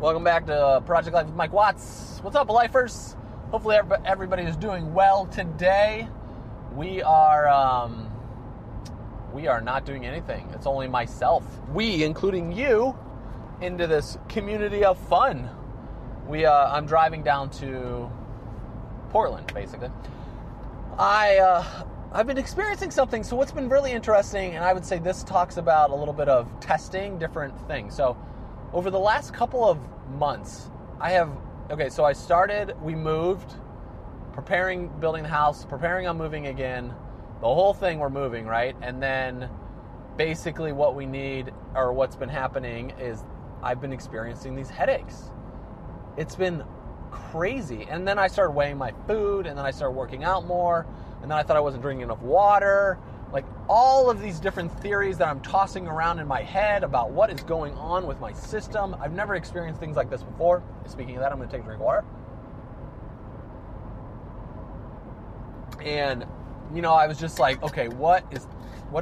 Welcome back to Project Life with Mike Watts. What's up, lifers? Hopefully everybody is doing well today. We are not doing anything. It's only myself, we, including you, into this community of fun. I'm driving down to Portland, basically. I've been experiencing something. So what's been really interesting, and I would say this talks about a little bit of testing different things. So over the last couple of months, we moved, preparing, building the house, preparing on moving again, the whole thing, we're moving, right? And then basically what we need, or what's been happening, is I've been experiencing these headaches. It's been crazy. And then I started weighing my food, and then I started working out more, and then I thought I wasn't drinking enough water. Like all of these different theories that I'm tossing around in my head about what is going on with my system. I've never experienced things like this before. Speaking of that, I'm going to take a drink of water. And, you know, I was just like, okay, what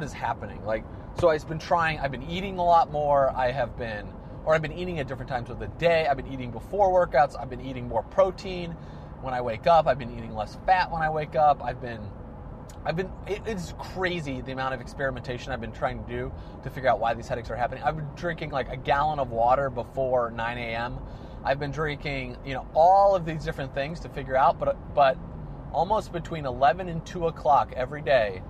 is happening? Like, so I've been eating a lot more. I've been eating at different times of the day. I've been eating before workouts. I've been eating more protein when I wake up. I've been eating less fat when I wake up. It's crazy the amount of experimentation I've been trying to do to figure out why these headaches are happening. I've been drinking like a gallon of water before 9 a.m. I've been drinking, you know, all of these different things to figure out, but almost between 11 and 2 o'clock every day,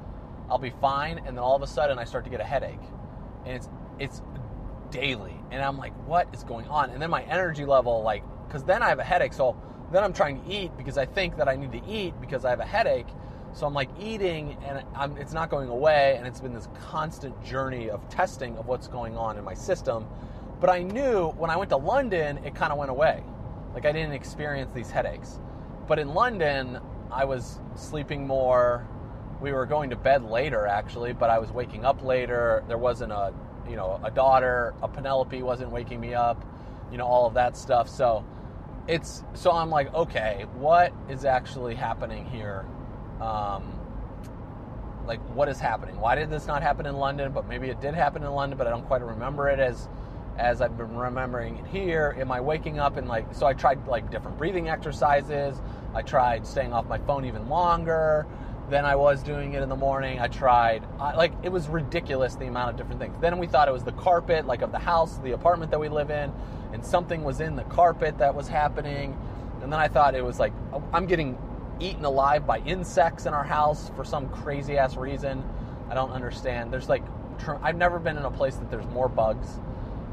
I'll be fine, and then all of a sudden I start to get a headache. And it's daily. And I'm like, what is going on? And then my energy level, like, because then I have a headache, so then I'm trying to eat because I think that I need to eat because I have a headache. So I'm like eating, and it's not going away, and it's been this constant journey of testing of what's going on in my system. But I knew when I went to London, it kind of went away. Like I didn't experience these headaches. But in London, I was sleeping more. We were going to bed later, actually, but I was waking up later. There wasn't a daughter, a Penelope wasn't waking me up, you know, all of that stuff. So I'm like, okay, what is actually happening here? Like what is happening? Why did this not happen in London? But maybe it did happen in London, but I don't quite remember it as I've been remembering it here. Am I waking up and like, so I tried like different breathing exercises. I tried staying off my phone even longer than I was doing it in the morning. It was ridiculous, the amount of different things. Then we thought it was the carpet, like of the house, the apartment that we live in, and something was in the carpet that was happening. And then I thought it was like, I'm getting eaten alive by insects in our house for some crazy ass reason. I don't understand. I've never been in a place that there's more bugs.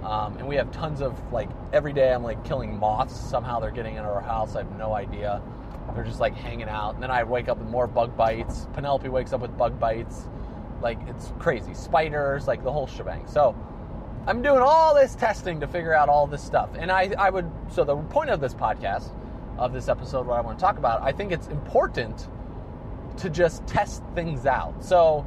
And we have tons of, like, every day I'm like killing moths. Somehow they're getting into our house. I have no idea. They're just like hanging out. And then I wake up with more bug bites. Penelope wakes up with bug bites. Like, it's crazy. Spiders, like the whole shebang. So I'm doing all this testing to figure out all this stuff. And so the point of this podcast, of this episode, what I want to talk about, I think it's important to just test things out. So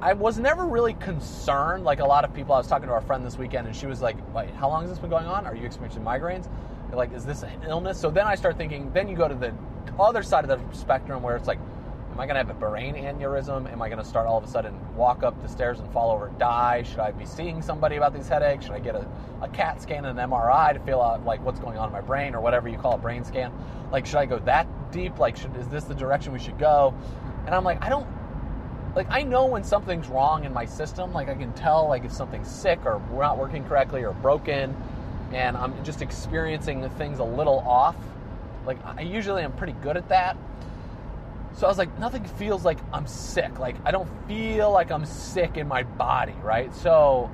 I was never really concerned, like a lot of people. I was talking to our friend this weekend, and she was like, wait, how long has this been going on? Are you experiencing migraines? You're like, is this an illness? So then I start thinking, then you go to the other side of the spectrum where it's like, am I going to have a brain aneurysm? Am I going to start all of a sudden walk up the stairs and fall over and die? Should I be seeing somebody about these headaches? Should I get a CAT scan and an MRI to feel out like what's going on in my brain, or whatever you call a brain scan? Like, should I go that deep? Like, is this the direction we should go? And I'm like, I know when something's wrong in my system. Like, I can tell, like, if something's sick or not working correctly or broken, and I'm just experiencing things a little off. Like, I usually am pretty good at that. So I was like, nothing feels like I'm sick. Like, I don't feel like I'm sick in my body, right? So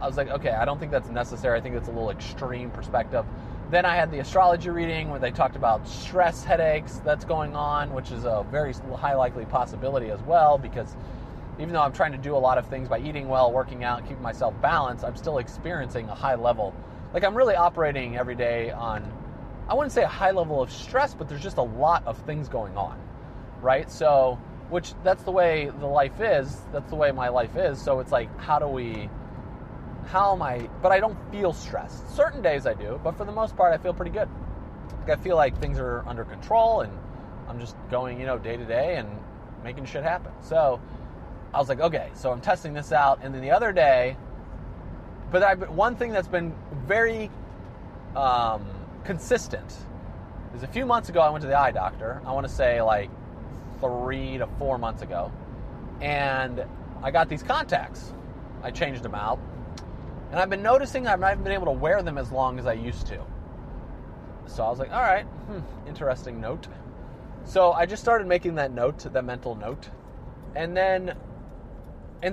I was like, okay, I don't think that's necessary. I think it's a little extreme perspective. Then I had the astrology reading where they talked about stress headaches that's going on, which is a very high likely possibility as well, because even though I'm trying to do a lot of things by eating well, working out, keeping myself balanced, I'm still experiencing a high level. Like, I'm really operating every day on, I wouldn't say a high level of stress, but there's just a lot of things going on, right? So, which that's the way the life is. That's the way my life is. So it's like, but I don't feel stressed. Certain days I do, but for the most part, I feel pretty good. Like, I feel like things are under control and I'm just going, day to day and making shit happen. So I was like, okay, so I'm testing this out. And then the other day, one thing that's been very consistent is a few months ago, I went to the eye doctor. I want to say like 3 to 4 months ago. And I got these contacts. I changed them out. And I've been noticing I've not been able to wear them as long as I used to. So I was like, all right, interesting note. So I just started making that mental note. And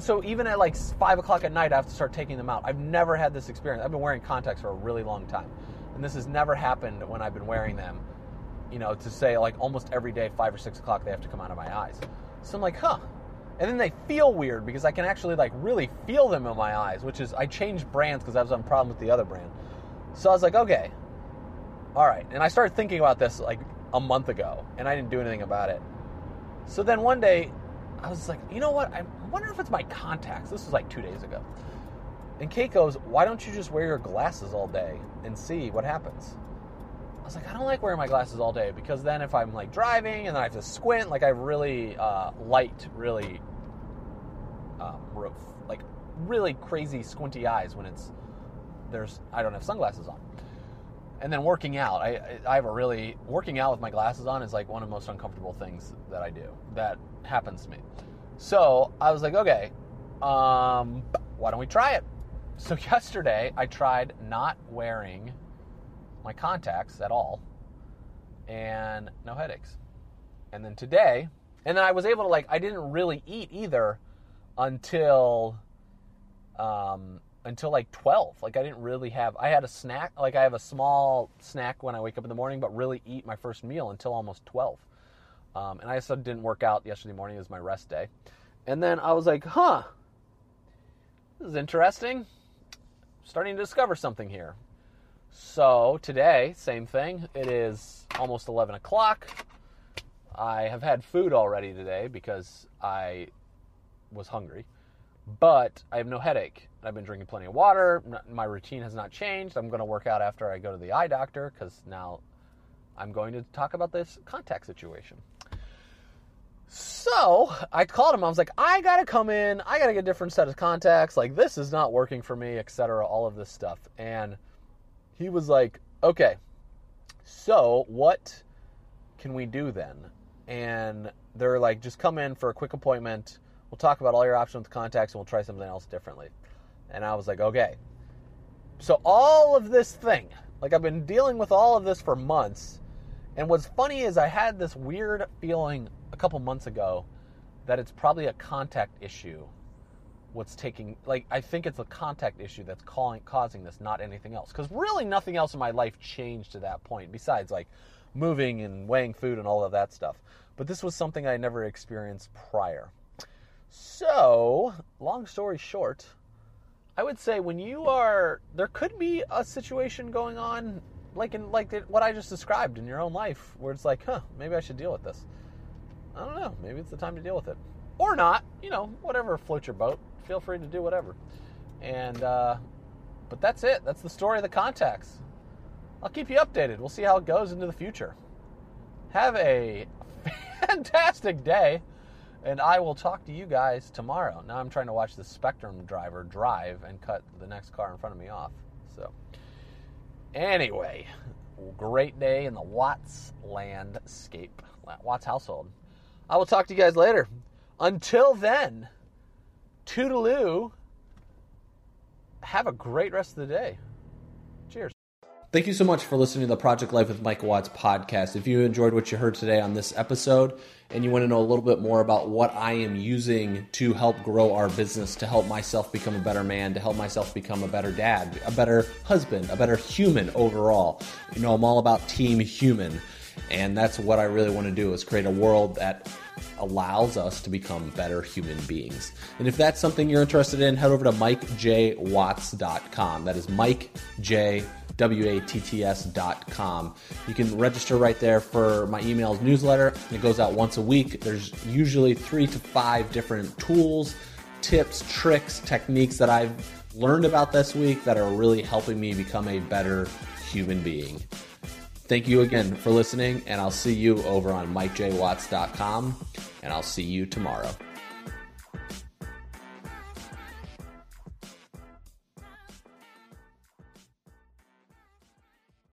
so even at like 5 o'clock at night, I have to start taking them out. I've never had this experience. I've been wearing contacts for a really long time. And this has never happened when I've been wearing them. To say like almost every day, 5 or 6 o'clock, they have to come out of my eyes. So I'm like, huh. And then they feel weird because I can actually like really feel them in my eyes, which is, I changed brands because I was on a problem with the other brand. So I was like, okay, all right. And I started thinking about this like a month ago and I didn't do anything about it. So then one day I was like, you know what? I wonder if it's my contacts. This was like 2 days ago. And Kate goes, why don't you just wear your glasses all day and see what happens? I was like, I don't like wearing my glasses all day because then if I'm like driving and then I have to squint, like I really really crazy squinty eyes when I don't have sunglasses on. And then working out, working out with my glasses on is like one of the most uncomfortable things that I do that happens to me. So I was like, okay, why don't we try it? So yesterday I tried not wearing my contacts at all and no headaches. And then today, and then I was able to I didn't really eat either until like 12. Like I didn't really have, I had a snack, like I have a small snack when I wake up in the morning, but really eat my first meal until almost 12. And I also didn't work out yesterday morning. It was my rest day. And then I was like, huh, this is interesting. I'm starting to discover something here. So today, same thing. It is almost 11 o'clock. I have had food already today because I was hungry, but I have no headache. I've been drinking plenty of water. My routine has not changed. I'm going to work out after I go to the eye doctor because now I'm going to talk about this contact situation. So I called him. I was like, I got to come in. I got to get a different set of contacts. Like this is not working for me, etc. All of this stuff. And he was like, okay, so what can we do then? And they're like, just come in for a quick appointment. We'll talk about all your options with contacts and we'll try something else differently. And I was like, okay. So all of this thing, like I've been dealing with all of this for months. And what's funny is I had this weird feeling a couple months ago that it's probably a contact issue. I think it's a contact issue that's causing this, not anything else. Because really nothing else in my life changed to that point besides like moving and weighing food and all of that stuff. But this was something I never experienced prior. So, long story short, I would say there could be a situation going on like what I just described in your own life where it's like, huh, maybe I should deal with this. I don't know. Maybe it's the time to deal with it. Or not, whatever floats your boat. Feel free to do whatever. And, but that's it. That's the story of the contacts. I'll keep you updated. We'll see how it goes into the future. Have a fantastic day, and I will talk to you guys tomorrow. Now I'm trying to watch the Spectrum driver drive and cut the next car in front of me off. So, anyway, great day in the Watts landscape, Watts household. I will talk to you guys later. Until then, toodaloo, have a great rest of the day. Cheers. Thank you so much for listening to the Project Life with Mike Watts podcast. If you enjoyed what you heard today on this episode and you want to know a little bit more about what I am using to help grow our business, to help myself become a better man, to help myself become a better dad, a better husband, a better human overall, you know, I'm all about team human. And that's what I really want to do is create a world that allows us to become better human beings. And if that's something you're interested in, head over to MikeJWatts.com. That is MikeJWatts.com. You can register right there for my email's newsletter. It goes out once a week. There's usually 3 to 5 different tools, tips, tricks, techniques that I've learned about this week that are really helping me become a better human being. Thank you again for listening, and I'll see you over on MikeJWatts.com, and I'll see you tomorrow.